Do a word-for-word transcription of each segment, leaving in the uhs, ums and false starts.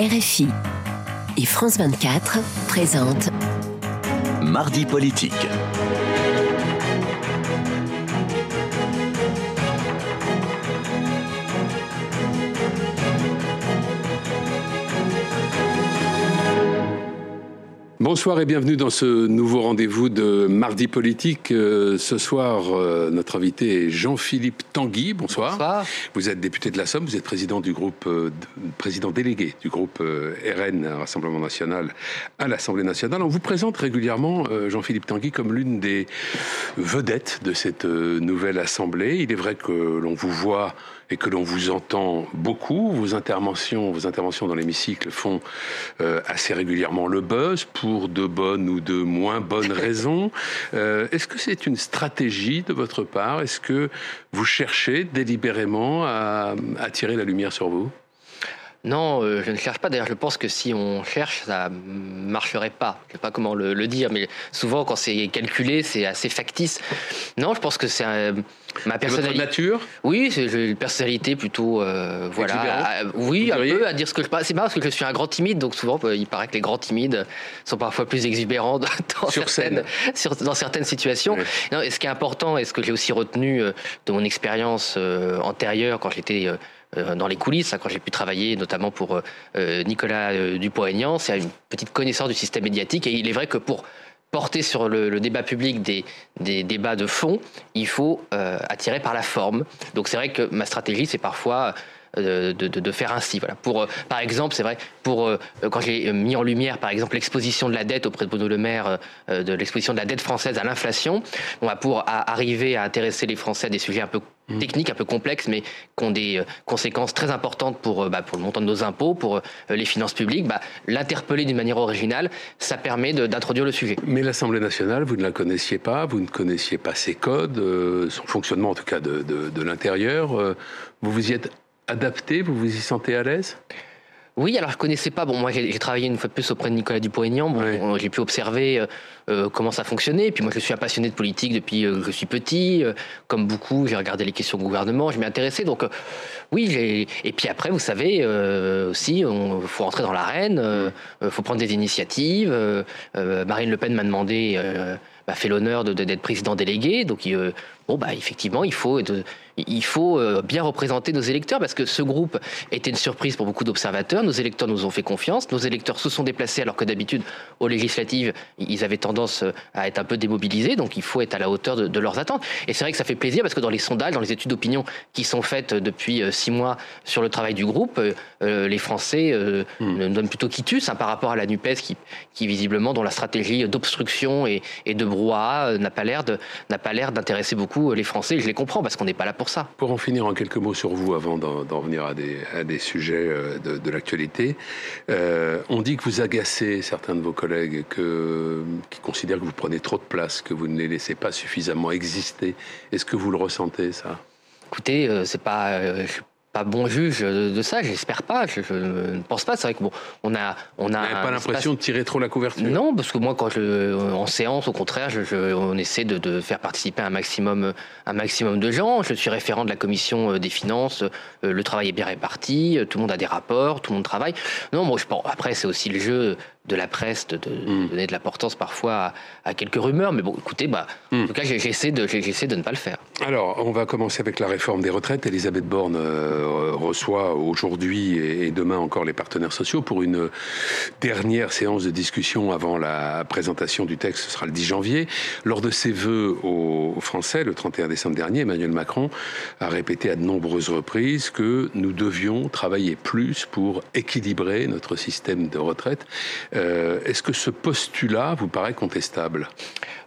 R F I et France vingt-quatre présentent Mardi politique. Bonsoir et bienvenue dans ce nouveau rendez-vous de Mardi politique. Euh, ce soir, euh, notre invité est Jean-Philippe Tanguy. Bonsoir. Bonsoir. Vous êtes député de la Somme, vous êtes président du groupe, euh, président délégué du groupe euh, R N, Rassemblement National, à l'Assemblée nationale. On vous présente régulièrement euh, Jean-Philippe Tanguy comme l'une des vedettes de cette euh, nouvelle Assemblée. Il est vrai que l'on vous voit et que l'on vous entend beaucoup. Vos interventions, vos interventions dans l'hémicycle font euh, assez régulièrement le buzz, pour de bonnes ou de moins bonnes raisons. Euh, est-ce que c'est une stratégie de votre part? Est-ce que vous cherchez délibérément à attirer la lumière sur vous? Non, euh, je ne cherche pas. D'ailleurs, je pense que si on cherche, ça ne marcherait pas. Je ne sais pas comment le, le dire, mais souvent, quand c'est calculé, c'est assez factice. Non, je pense que c'est un, ma personnalité. Votre nature ? Oui, c'est une personnalité plutôt... Euh, voilà. À, oui, un peu, à dire ce que je pense. C'est marrant parce que je suis un grand timide, donc souvent, il paraît que les grands timides sont parfois plus exubérants dans, sur certaines, sur, dans certaines situations. Oui. Non, et ce qui est important, et ce que j'ai aussi retenu de mon expérience euh, antérieure, quand j'étais... Euh, dans les coulisses, quand j'ai pu travailler notamment pour Nicolas Dupont-Aignan, c'est une petite connaissance du système médiatique. Et il est vrai que pour porter sur le, le débat public des, des débats de fond, il faut euh, attirer par la forme. Donc c'est vrai que ma stratégie, c'est parfois... De, de, de faire ainsi. Voilà. Pour, euh, par exemple, c'est vrai, pour, euh, quand j'ai mis en lumière, par exemple, l'exposition de la dette auprès de Bruno Le Maire, euh, de l'exposition de la dette française à l'inflation, on va pour à, arriver à intéresser les Français à des sujets un peu mmh. techniques, un peu complexes, mais qui ont des euh, conséquences très importantes pour, euh, bah, pour le montant de nos impôts, pour euh, les finances publiques, bah, l'interpeller d'une manière originale, ça permet de, d'introduire le sujet. Mais l'Assemblée nationale, vous ne la connaissiez pas, vous ne connaissiez pas ses codes, euh, son fonctionnement en tout cas de, de, de l'intérieur, euh, vous vous y êtes adapté, vous vous y sentez à l'aise? Oui, alors je connaissais pas. Bon, moi j'ai, j'ai travaillé une fois de plus auprès de Nicolas Dupont-Aignan. Bon, oui. on, j'ai pu observer euh, comment ça fonctionnait. Et puis moi, je suis un passionné de politique depuis euh, que je suis petit. Euh, comme beaucoup, j'ai regardé les questions gouvernement, je m'y intéressais. Donc euh, oui, j'ai... et puis après, vous savez euh, aussi, on faut rentrer dans l'arène, euh, oui. faut prendre des initiatives. Euh, euh, Marine Le Pen m'a demandé, euh, bah, fait l'honneur de, de, d'être président délégué. Donc euh, bon, bah effectivement, il faut. De, Il faut bien représenter nos électeurs, parce que ce groupe était une surprise pour beaucoup d'observateurs. Nos électeurs nous ont fait confiance. Nos électeurs se sont déplacés, alors que d'habitude, aux législatives, ils avaient tendance à être un peu démobilisés. Donc, il faut être à la hauteur de, de leurs attentes. Et c'est vrai que ça fait plaisir, parce que dans les sondages, dans les études d'opinion qui sont faites depuis six mois sur le travail du groupe, euh, les Français euh, mmh. nous donnent plutôt quitus hein, par rapport à la NUPES, qui, qui visiblement, dont la stratégie d'obstruction et, et de brouhaha n'a pas l'air de, n'a pas l'air d'intéresser beaucoup les Français. Et je les comprends, parce qu'on n'est pas là pour ça. Pour en finir en quelques mots sur vous, avant d'en, d'en venir à des, à des sujets de, de l'actualité, euh, on dit que vous agacez certains de vos collègues que, qui considèrent que vous prenez trop de place, que vous ne les laissez pas suffisamment exister. Est-ce que vous le ressentez, ça? Écoutez, euh, c'est pas... Euh, je... pas bon juge de ça, j'espère pas, je, je ne pense pas. C'est vrai que bon, on a, on a. Vous n'avez pas l'impression de tirer trop la couverture? Non, parce que moi, quand je, en séance, au contraire, je, je, on essaie de, de faire participer un maximum, un maximum de gens. Je suis référent de la commission des finances. Le travail est bien réparti. Tout le monde a des rapports. Tout le monde travaille. Non, moi, je pense. Après, c'est aussi le jeu de la presse, de, de mmh. donner de l'importance parfois à, à quelques rumeurs. Mais bon, écoutez, bah, mmh. en tout cas, j'essaie de, j'essaie de ne pas le faire. Alors, on va commencer avec la réforme des retraites. Elisabeth Borne euh, reçoit aujourd'hui et, et demain encore les partenaires sociaux pour une dernière séance de discussion avant la présentation du texte. Ce sera le dix janvier. Lors de ses vœux aux, aux Français, le trente et un décembre dernier, Emmanuel Macron a répété à de nombreuses reprises que nous devions travailler plus pour équilibrer notre système de retraite. Euh, est-ce que ce postulat vous paraît contestable?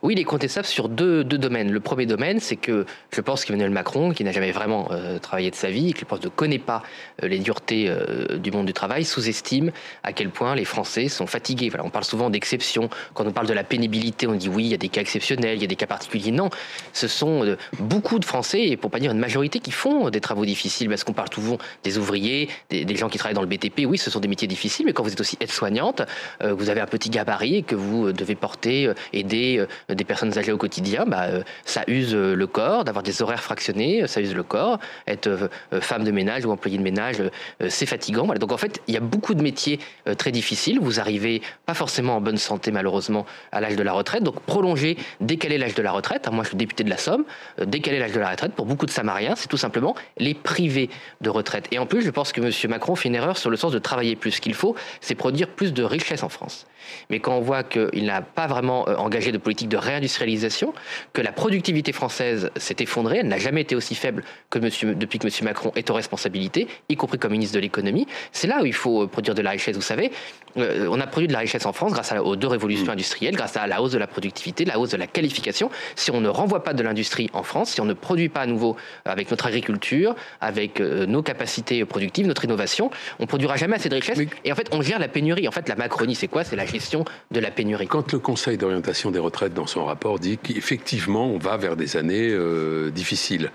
Oui, il est contestable sur deux, deux domaines. Le premier domaine, c'est que je pense qu'Emmanuel Macron, qui n'a jamais vraiment euh, travaillé de sa vie, et qui je pense ne connaît pas euh, les duretés euh, du monde du travail, sous-estime à quel point les Français sont fatigués. Voilà, on parle souvent d'exceptions. Quand on parle de la pénibilité, on dit oui, il y a des cas exceptionnels, il y a des cas particuliers. Non, ce sont euh, beaucoup de Français, et pour pas dire une majorité, qui font des travaux difficiles, parce qu'on parle souvent des ouvriers, des, des gens qui travaillent dans le B T P. Oui, ce sont des métiers difficiles, mais quand vous êtes aussi aide-soignante, euh, vous avez un petit gabarit et que vous devez porter, euh, aider euh, des personnes âgées au quotidien, bah, euh, ça use euh, le corps. D'avoir des horaires fractionnés, euh, ça use le corps. Être euh, euh, femme de ménage ou employée de ménage, euh, c'est fatigant. Voilà. Donc en fait, il y a beaucoup de métiers euh, très difficiles. Vous arrivez pas forcément en bonne santé, malheureusement, à l'âge de la retraite. Donc prolonger, décaler l'âge de la retraite. Moi, je suis député de la Somme. Euh, décaler l'âge de la retraite, pour beaucoup de Samariens, c'est tout simplement les priver de retraite. Et en plus, je pense que M. Macron fait une erreur sur le sens de travailler plus. Ce qu'il faut, c'est produire plus de richesse en France. Mais quand on voit qu'il n'a pas vraiment engagé de politique de réindustrialisation, que la productivité française s'est effondrée, elle n'a jamais été aussi faible que monsieur, depuis que M. Macron est aux responsabilités, y compris comme ministre de l'économie, c'est là où il faut produire de la richesse. Vous savez, on a produit de la richesse en France grâce aux deux révolutions industrielles, grâce à la hausse de la productivité, la hausse de la qualification. Si on ne renvoie pas de l'industrie en France, si on ne produit pas à nouveau avec notre agriculture, avec nos capacités productives, notre innovation, on ne produira jamais assez de richesse. Et en fait, on gère la pénurie. En fait, la Macronie, c'est quoi? C'est la gestion de la pénurie. Quand le Conseil d'orientation des retraites, dans son rapport, dit qu'effectivement, on va vers des années euh, difficiles,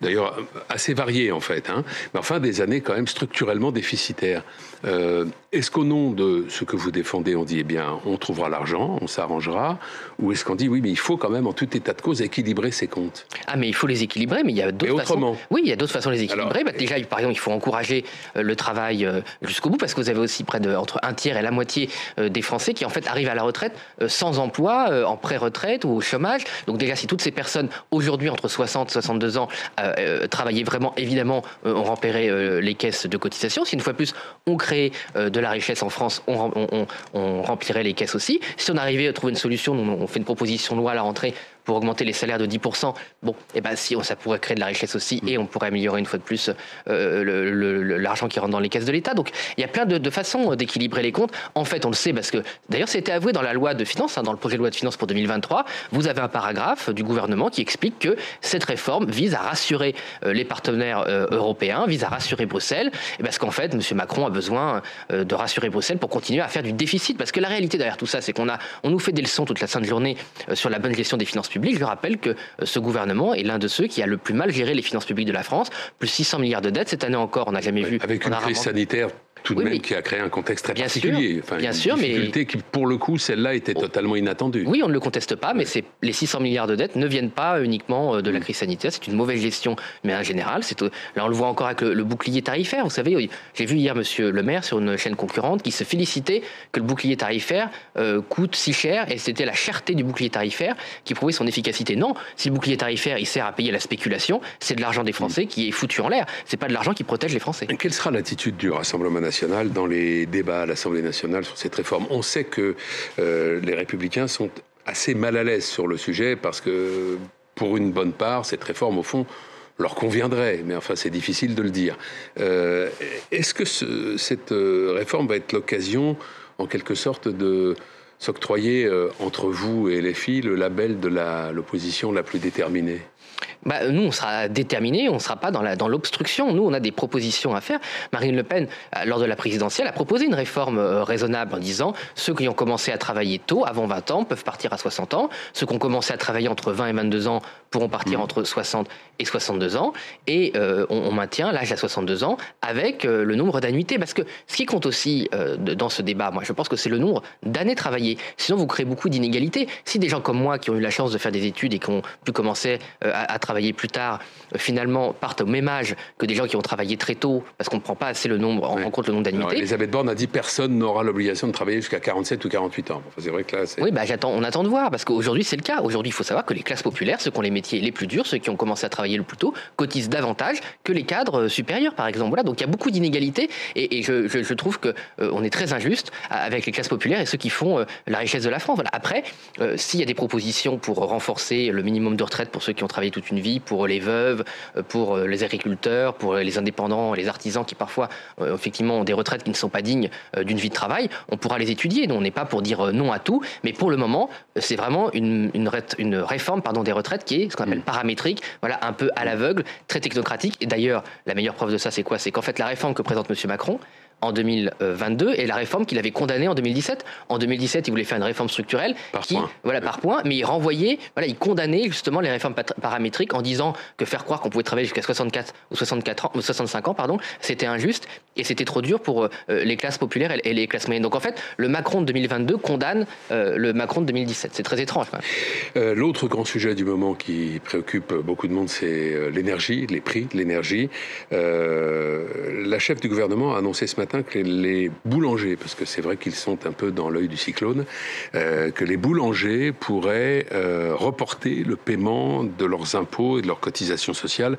d'ailleurs assez variées en fait, hein, mais enfin des années quand même structurellement déficitaires. Euh, est-ce qu'au nom de ce que vous défendez, on dit, eh bien, on trouvera l'argent, on s'arrangera, ou est-ce qu'on dit, oui, mais il faut quand même, en tout état de cause, équilibrer ses comptes? Ah, mais il faut les équilibrer, mais il y a d'autres façons. Oui, il y a d'autres façons de les équilibrer. Alors, bah, déjà, par exemple, il faut encourager le travail jusqu'au bout, parce que vous avez aussi près de, entre un tiers et la moitié des Français qui, en fait, arrivent à la retraite sans emploi, en pré-retraite ou au chômage. Donc déjà, si toutes ces personnes, aujourd'hui, entre soixante et soixante-deux ans, euh, travaillaient vraiment, évidemment, on remplirait les caisses de cotisation. Si une fois plus, on crée de la richesse en France, on, on, on remplirait les caisses aussi. Si on arrivait à trouver une solution, on fait une proposition de loi à la rentrée pour augmenter les salaires de dix pour cent, bon, eh ben, si, ça pourrait créer de la richesse aussi, et on pourrait améliorer une fois de plus euh, le, le, l'argent qui rentre dans les caisses de l'État. Donc, il y a plein de, de façons d'équilibrer les comptes. En fait, on le sait, parce que, d'ailleurs, c'était avoué dans la loi de finances, hein, dans le projet de loi de finances pour deux mille vingt-trois, vous avez un paragraphe du gouvernement qui explique que cette réforme vise à rassurer euh, les partenaires euh, européens, vise à rassurer Bruxelles, et parce qu'en fait, M. Macron a besoin euh, de rassurer Bruxelles pour continuer à faire du déficit, parce que la réalité derrière tout ça, c'est qu'on a, on nous fait des leçons toute la sainte journée euh, sur la bonne gestion des finances public. Je rappelle que ce gouvernement est l'un de ceux qui a le plus mal géré les finances publiques de la France, plus six cents milliards de dettes cette année encore, on n'a jamais oui, vu. Avec une crise sanitaire tout de oui, même qui a créé un contexte très bien particulier. Sûr, enfin, bien une sûr, difficulté mais... qui, pour le coup, celle-là était on... totalement inattendue. Oui, on ne le conteste pas, mais c'est... les six cents milliards de dettes ne viennent pas uniquement de la crise sanitaire. C'est une mauvaise gestion, mais en général, c'est... là, on le voit encore avec le, le bouclier tarifaire. Vous savez, j'ai vu hier Monsieur Le Maire sur une chaîne concurrente qui se félicitait que le bouclier tarifaire euh, coûte si cher, et c'était la cherté du bouclier tarifaire qui prouvait son efficacité. Non, si le bouclier tarifaire, il sert à payer la spéculation, c'est de l'argent des Français qui est foutu en l'air. C'est pas de l'argent qui protège les Français. Et quelle sera l'attitude du Rassemblement national dans les débats à l'Assemblée nationale sur cette réforme? On sait que euh, les Républicains sont assez mal à l'aise sur le sujet parce que, pour une bonne part, cette réforme, au fond, leur conviendrait. Mais enfin, c'est difficile de le dire. Euh, est-ce que ce, cette réforme va être l'occasion, en quelque sorte, de s'octroyer euh, entre vous et les filles le label de la, l'opposition la plus déterminée? Bah, nous, on sera déterminés, on ne sera pas dans, la, dans l'obstruction. Nous, on a des propositions à faire. Marine Le Pen, lors de la présidentielle, a proposé une réforme euh, raisonnable en disant ceux qui ont commencé à travailler tôt, avant vingt ans, peuvent partir à soixante ans. Ceux qui ont commencé à travailler entre vingt et vingt-deux ans pourront partir mmh. entre soixante et soixante-deux ans. Et euh, on, on maintient l'âge à soixante-deux ans avec euh, le nombre d'annuités. Parce que ce qui compte aussi euh, de, dans ce débat, moi, je pense que c'est le nombre d'années travaillées. Sinon, vous créez beaucoup d'inégalités. Si des gens comme moi, qui ont eu la chance de faire des études et qui ont pu commencer euh, à, à travailler plus tard, finalement, partent au même âge que des gens qui ont travaillé très tôt, parce qu'on ne prend pas assez le nombre, oui. en compte le nombre d'annuités. Elisabeth Borne a dit personne n'aura l'obligation de travailler jusqu'à quarante-sept ou quarante-huit ans. Enfin, c'est vrai que là, c'est... Oui, bah, j'attends, on attend de voir, parce qu'aujourd'hui, c'est le cas. Aujourd'hui, il faut savoir que les classes populaires, ceux qui ont les métiers les plus durs, ceux qui ont commencé à travailler le plus tôt, cotisent davantage que les cadres supérieurs, par exemple. Voilà, donc il y a beaucoup d'inégalités, et, et je, je, je trouve qu'on euh, est très injuste avec les classes populaires et ceux qui font euh, la richesse de la France. Voilà. Après, euh, s'il y a des propositions pour renforcer le minimum de retraite pour ceux qui ont travaillé toute une vie, pour les veuves, pour les agriculteurs, pour les indépendants, les artisans qui parfois effectivement ont des retraites qui ne sont pas dignes d'une vie de travail, on pourra les étudier. Nous, on n'est pas pour dire non à tout, mais pour le moment, c'est vraiment une, une, une réforme pardon, des retraites qui est ce qu'on appelle paramétrique, voilà, un peu à l'aveugle, très technocratique. Et d'ailleurs, la meilleure preuve de ça, c'est quoi? C'est qu'en fait, la réforme que présente M. Macron en deux mille vingt-deux et la réforme qu'il avait condamnée en deux mille dix-sept. En deux mille dix-sept, il voulait faire une réforme structurelle par qui, point. voilà, par point, mais il renvoyait, voilà, il condamnait justement les réformes paramétriques en disant que faire croire qu'on pouvait travailler jusqu'à soixante-quatre ou soixante-quatre ans, soixante-cinq ans, pardon, c'était injuste et c'était trop dur pour euh, les classes populaires et, et les classes moyennes. Donc en fait, le Macron de deux mille vingt-deux condamne euh, le Macron de deux mille dix-sept. C'est très étrange. Euh, l'autre grand sujet du moment qui préoccupe beaucoup de monde, c'est l'énergie, les prix de l'énergie. Euh, la chef du gouvernement a annoncé ce matin que les boulangers, parce que c'est vrai qu'ils sont un peu dans l'œil du cyclone, euh, que les boulangers pourraient euh, reporter le paiement de leurs impôts et de leurs cotisations sociales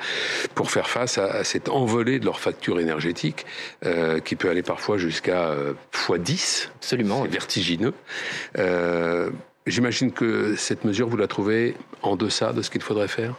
pour faire face à, à cette envolée de leur facture énergétique euh, qui peut aller parfois jusqu'à euh, fois dix. Absolument. C'est vertigineux. Euh, j'imagine que cette mesure, vous la trouvez en deçà de ce qu'il faudrait faire ?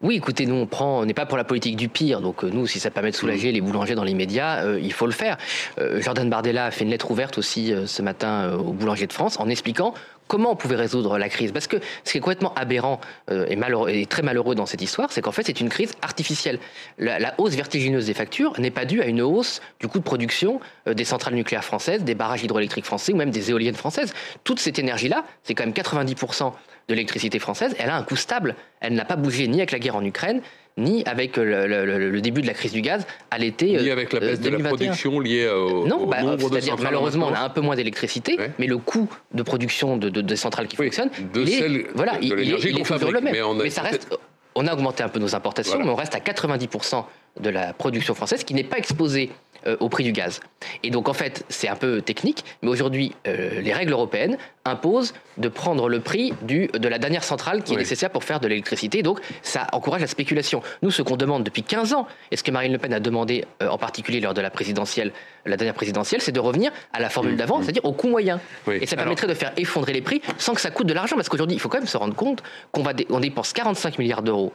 Oui, écoutez, nous on prend, on n'est pas pour la politique du pire, donc euh, nous, si ça permet de soulager les boulangers dans l'immédiat, euh, il faut le faire. Euh, Jordan Bardella a fait une lettre ouverte aussi euh, ce matin euh, aux boulangers de France en expliquant comment on pouvait résoudre la crise. Parce que ce qui est complètement aberrant euh, et, malheureux, et très malheureux dans cette histoire, c'est qu'en fait c'est une crise artificielle. La, la hausse vertigineuse des factures n'est pas due à une hausse du coût de production euh, des centrales nucléaires françaises, des barrages hydroélectriques français ou même des éoliennes françaises. Toute cette énergie-là, c'est quand même quatre-vingt-dix pour cent de l'électricité française, elle a un coût stable. Elle n'a pas bougé ni avec la guerre en Ukraine, ni avec le, le, le début de la crise du gaz à l'été. Ni avec la baisse deux mille vingt et un. De la production liée au, non, au bah, nombre de centrales. Malheureusement, on a un peu moins d'électricité, ouais. mais le coût de production de, de, de centrales qui oui, fonctionnent, de il celle, est, voilà, de il, l'énergie il est, qu'on il est fabrique, toujours le même. Mais, on a, mais ça reste, on a augmenté un peu nos importations, voilà. mais on reste à quatre-vingt-dix pour cent de la production française qui n'est pas exposée euh, au prix du gaz. Et donc en fait, c'est un peu technique, mais aujourd'hui, euh, les règles européennes imposent de prendre le prix du, de la dernière centrale qui oui. est nécessaire pour faire de l'électricité, donc ça encourage la spéculation. Nous, ce qu'on demande depuis quinze ans, et ce que Marine Le Pen a demandé, euh, en particulier lors de la présidentielle, la dernière présidentielle, c'est de revenir à la formule mmh, d'avant, mmh. c'est-à-dire au coût moyen. Oui. Et ça Alors... permettrait de faire effondrer les prix sans que ça coûte de l'argent, parce qu'aujourd'hui, il faut quand même se rendre compte qu'on va dé- on dépense quarante-cinq milliards d'euros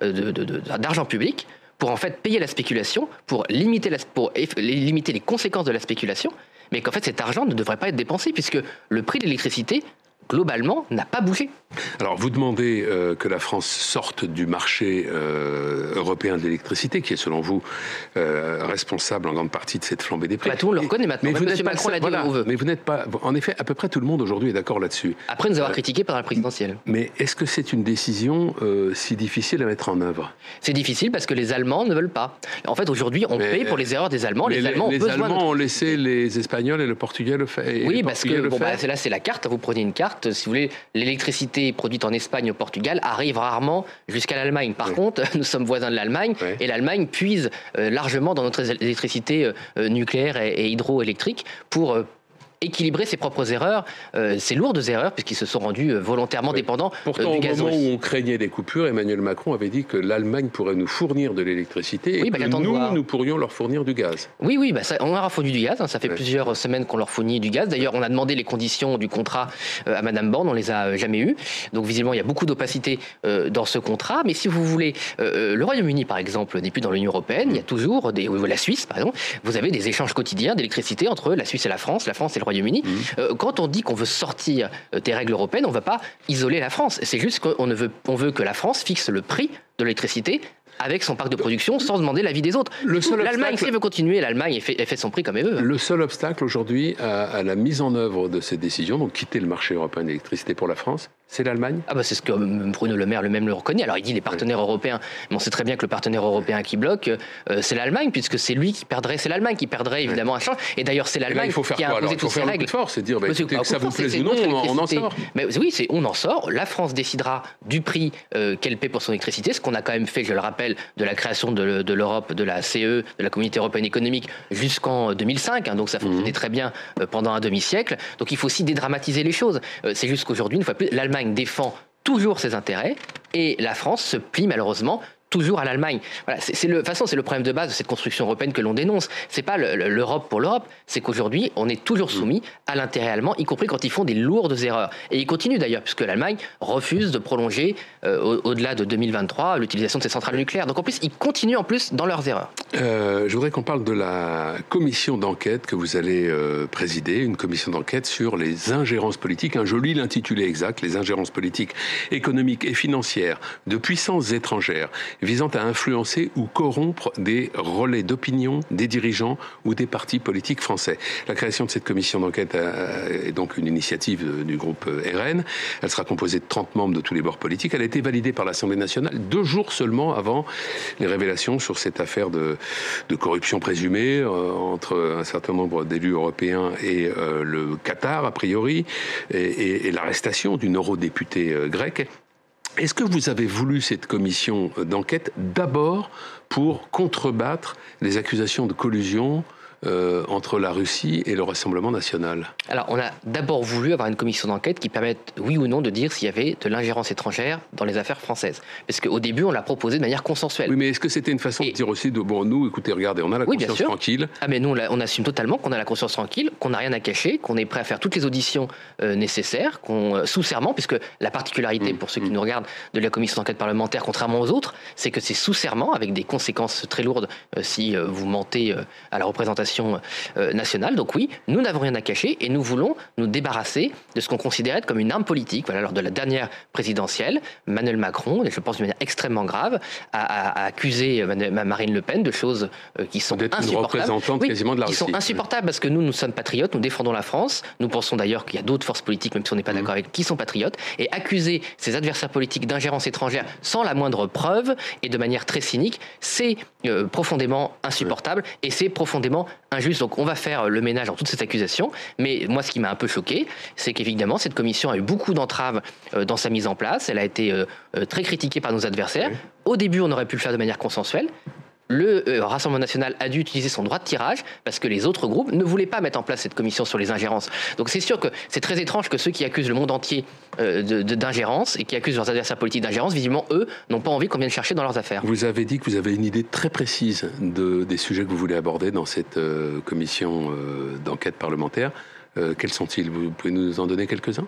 de, de, de, de, d'argent public pour en fait payer la spéculation, pour limiter, la, pour eff, limiter les conséquences de la spéculation, mais qu'en fait cet argent ne devrait pas être dépensé, puisque le prix de l'électricité, globalement, n'a pas bougé. Alors, vous demandez euh, que la France sorte du marché euh, européen de l'électricité, qui est, selon vous, euh, responsable en grande partie de cette flambée des prix. Bah, tout le monde le reconnaît maintenant. Mais vous n'êtes pas Macron l'a dit voilà, où on veut. Mais vous n'êtes pas... En effet, à peu près tout le monde aujourd'hui est d'accord là-dessus. Après nous avoir euh, critiqués pendant la présidentielle. Mais est-ce que c'est une décision euh, si difficile à mettre en œuvre ? C'est difficile parce que les Allemands ne veulent pas. En fait, aujourd'hui, on mais, paye pour les erreurs des Allemands. Les, les Allemands, ont, les Allemands notre... ont laissé les Espagnols et le Portugais le faire. Oui, parce Portugais que bon, bah, là, c'est la carte. Vous prenez une carte. Si vous voulez, l'électricité produite en Espagne et au Portugal arrive rarement jusqu'à l'Allemagne. Par oui. contre, nous sommes voisins de l'Allemagne oui. et l'Allemagne puise largement dans notre électricité nucléaire et hydroélectrique pour équilibrer ses propres erreurs, euh, ses lourdes erreurs, puisqu'ils se sont rendus volontairement oui. dépendants Pourtant, euh, du gaz russe. Pourtant, au moment où on craignait des coupures, Emmanuel Macron avait dit que l'Allemagne pourrait nous fournir de l'électricité et oui, bah, que nous, à... nous pourrions leur fournir du gaz. Oui, oui, bah, ça, on leur a fourni du gaz. Hein, ça fait oui. plusieurs semaines qu'on leur fournit du gaz. D'ailleurs, on a demandé les conditions du contrat euh, à Madame Borne. On les a jamais eues. Donc, visiblement, il y a beaucoup d'opacité euh, dans ce contrat. Mais si vous voulez, euh, le Royaume-Uni, par exemple, n'est plus dans l'Union européenne. Mmh. Il y a toujours, des, euh, la Suisse, pardon, vous avez des échanges quotidiens d'électricité entre la Suisse et la France, la France et le Royaume-Uni. Mmh. Euh, quand on dit qu'on veut sortir des règles européennes, on ne va pas isoler la France. C'est juste qu'on ne veut, on veut que la France fixe le prix de l'électricité avec son parc de production sans demander l'avis des autres. Le seul L'Allemagne, obstacle... si elle veut continuer, l'Allemagne fait, elle fait son prix comme elle veut. Le seul obstacle aujourd'hui à, à la mise en œuvre de ces décisions, donc quitter le marché européen d'électricité pour la France, c'est l'Allemagne ? Ah bah c'est ce que Bruno Le Maire le même le reconnaît. Alors il dit les partenaires oui. européens, mais on sait très bien que le partenaire européen qui bloque, euh, c'est l'Allemagne, puisque c'est lui qui perdrait, c'est l'Allemagne qui perdrait évidemment oui. un change. Et d'ailleurs c'est l'Allemagne là, il faut faire qui a imposé toutes ces règles. Il faut faire le coup de force et dire bah, écoutez, que ça vous plaise ou non, on en sort. Mais oui, c'est on en sort. La France décidera du prix euh, qu'elle paie pour son électricité, ce qu'on a quand même fait, je le rappelle, de la création de, de l'Europe, de la C E, de la Communauté européenne économique jusqu'en deux mille cinq. Hein, donc ça fonctionnait mmh. très bien euh, pendant un demi-siècle. Donc il faut aussi dédramatiser les choses. Euh, c'est juste qu'aujourd'hui, une fois plus, l'Allemagne défend toujours ses intérêts et la France se plie malheureusement toujours à l'Allemagne. Voilà, c'est, c'est le, de toute façon, c'est le problème de base de cette construction européenne que l'on dénonce. C'est pas le, le, l'Europe pour l'Europe, c'est qu'aujourd'hui, on est toujours soumis à l'intérêt allemand, y compris quand ils font des lourdes erreurs. Et ils continuent d'ailleurs, puisque l'Allemagne refuse de prolonger euh, au, au-delà de deux mille vingt-trois l'utilisation de ces centrales nucléaires. Donc en plus, ils continuent en plus dans leurs erreurs. Euh, je voudrais qu'on parle de la commission d'enquête que vous allez euh, présider, une commission d'enquête sur les ingérences politiques. Hein, je lis l'intitulé exact, les ingérences politiques, économiques et financières de puissances étrangères visant à influencer ou corrompre des relais d'opinion des dirigeants ou des partis politiques français. La création de cette commission d'enquête est donc une initiative du groupe R N. Elle sera composée de trente membres de tous les bords politiques. Elle a été validée par l'Assemblée nationale deux jours seulement avant les révélations sur cette affaire de, de corruption présumée euh, entre un certain nombre d'élus européens et euh, le Qatar, a priori, et, et, et l'arrestation d'une eurodéputée euh, grecque. Est-ce que vous avez voulu cette commission d'enquête d'abord pour contrebattre les accusations de collusion Euh, entre la Russie et le Rassemblement National? Alors, on a d'abord voulu avoir une commission d'enquête qui permette, oui ou non, de dire s'il y avait de l'ingérence étrangère dans les affaires françaises. Parce qu'au début, on l'a proposé de manière consensuelle. Oui, mais est-ce que c'était une façon et... de dire aussi, de, bon, nous, écoutez, regardez, on a la oui, conscience tranquille. Ah, mais nous, on, on assume totalement qu'on a la conscience tranquille, qu'on n'a rien à cacher, qu'on est prêt à faire toutes les auditions euh, nécessaires, qu'on, euh, sous serment, puisque la particularité, mmh, pour ceux qui mmh. nous regardent, de la commission d'enquête parlementaire, contrairement aux autres, c'est que c'est sous serment, avec des conséquences très lourdes euh, si euh, vous mentez euh, à la représentation nationale. Donc oui, nous n'avons rien à cacher et nous voulons nous débarrasser de ce qu'on considérait comme une arme politique. Voilà, lors de la dernière présidentielle, Emmanuel Macron, je pense d'une manière extrêmement grave, a, a, a accusé Marine Le Pen de choses qui sont insupportables. Oui, quasiment de la qui Russie. sont insupportables oui. Parce que nous, nous sommes patriotes, nous défendons la France, nous pensons d'ailleurs qu'il y a d'autres forces politiques, même si on n'est pas d'accord mmh. avec, qui sont patriotes, et accuser ses adversaires politiques d'ingérence étrangère sans la moindre preuve et de manière très cynique, c'est euh, profondément insupportable oui. et c'est profondément injuste. Donc on va faire le ménage dans toutes ces accusations, mais moi ce qui m'a un peu choqué, c'est qu'évidemment cette commission a eu beaucoup d'entraves dans sa mise en place, elle a été très critiquée par nos adversaires. Oui. Au début on aurait pu le faire de manière consensuelle. Le Rassemblement National a dû utiliser son droit de tirage parce que les autres groupes ne voulaient pas mettre en place cette commission sur les ingérences. Donc c'est sûr que c'est très étrange que ceux qui accusent le monde entier euh, de, de, d'ingérence et qui accusent leurs adversaires politiques d'ingérence, visiblement, eux, n'ont pas envie qu'on vienne chercher dans leurs affaires. Vous avez dit que vous avez une idée très précise de, des sujets que vous voulez aborder dans cette euh, commission euh, d'enquête parlementaire. Euh, quels sont-ils? Vous pouvez nous en donner quelques-uns?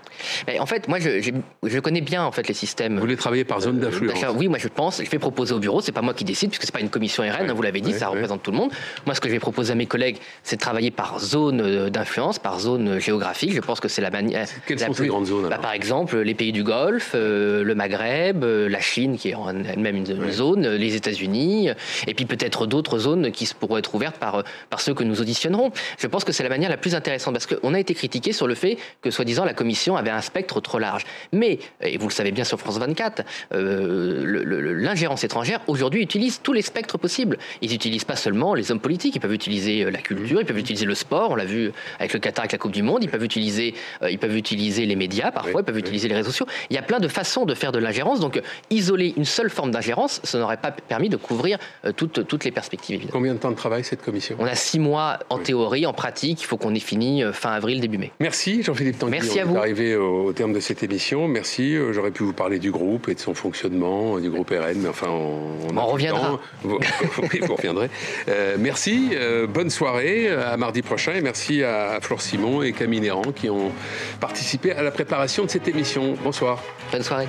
En fait, moi, je, je, je connais bien en fait les systèmes. Vous voulez travailler par zone d'influence? euh, Oui, moi je pense. Je vais proposer au bureau. C'est pas moi qui décide, puisque c'est pas une commission R N. Ouais, hein, vous l'avez dit, ouais, ça ouais. représente tout le monde. Moi, ce que je vais proposer à mes collègues, c'est de travailler par zone d'influence, par zone géographique. Je pense que c'est la manière. Quelles la sont plus... ces grandes zones? Bah, par exemple, les pays du Golfe, euh, le Maghreb, euh, la Chine, qui est elle-même une ouais. zone, euh, les États-Unis, et puis peut-être d'autres zones qui pourront être ouvertes par euh, par ceux que nous auditionnerons. Je pense que c'est la manière la plus intéressante parce que on a a été critiqué sur le fait que, soi-disant, la Commission avait un spectre trop large. Mais, et vous le savez bien sur France vingt-quatre, euh, le, le, l'ingérence étrangère, aujourd'hui, utilise tous les spectres possibles. Ils n'utilisent pas seulement les hommes politiques, ils peuvent utiliser la culture, ils peuvent utiliser le sport, on l'a vu avec le Qatar, avec la Coupe du Monde, ils peuvent utiliser, euh, ils peuvent utiliser les médias, parfois, oui, ils peuvent oui. utiliser les réseaux sociaux. Il y a plein de façons de faire de l'ingérence, donc isoler une seule forme d'ingérence, ça n'aurait pas permis de couvrir euh, toutes, toutes les perspectives. Évidemment. Combien de temps de travail, cette commission? On a six mois en oui. théorie, en pratique, il faut qu'on ait fini euh, fin avril. Début mai. Merci Jean-Philippe Tanguy. Merci à vous. On est arrivé au terme de cette émission. Merci. J'aurais pu vous parler du groupe et de son fonctionnement, du groupe R N, mais enfin, on, on, on reviendra. Vous, vous reviendrez. Euh, merci. Euh, bonne soirée. À mardi prochain. Et merci à Flor Simon et Camille Néran qui ont participé à la préparation de cette émission. Bonsoir. Bonne soirée.